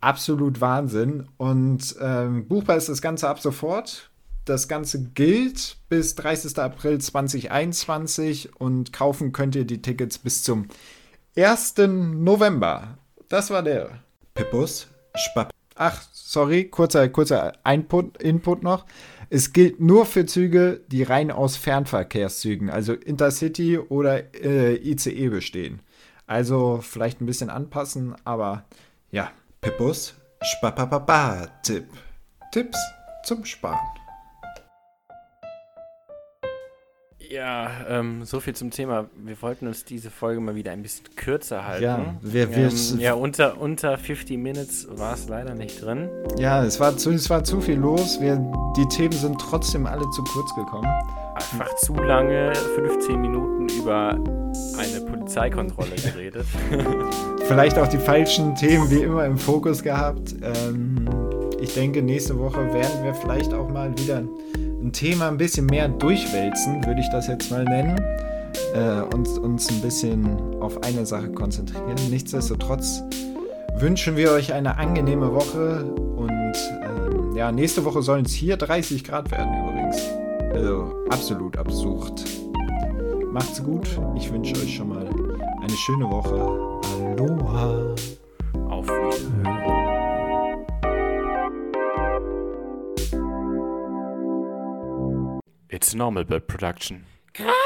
Absolut Wahnsinn. Und buchbar ist das Ganze ab sofort. Das Ganze gilt bis 30. April 2021 und kaufen könnt ihr die Tickets bis zum 1. November. Das war der Pippos Spapp. Ach, sorry, kurzer Input noch. Es gilt nur für Züge, die rein aus Fernverkehrszügen, also Intercity oder ICE bestehen. Also vielleicht ein bisschen anpassen, aber ja. Pippos Spappapapa-Tipp. Tipps zum Sparen. Ja, so viel zum Thema. Wir wollten uns diese Folge mal wieder ein bisschen kürzer halten. Ja, unter 50 Minutes war es leider nicht drin. Ja, es war zu viel los. Die Themen sind trotzdem alle zu kurz gekommen. Einfach zu lange, 15 Minuten über eine Polizeikontrolle geredet. Vielleicht auch die falschen Themen wie immer im Fokus gehabt. Ich denke, nächste Woche werden wir vielleicht auch mal wieder ein Thema ein bisschen mehr durchwälzen, würde ich das jetzt mal nennen, uns ein bisschen auf eine Sache konzentrieren. Nichtsdestotrotz wünschen wir euch eine angenehme Woche und ja, nächste Woche sollen es hier 30 Grad werden übrigens. Also absolut absurd. Macht's gut, ich wünsche euch schon mal eine schöne Woche. Aloha. Auf Wiederhören. It's normal bird production.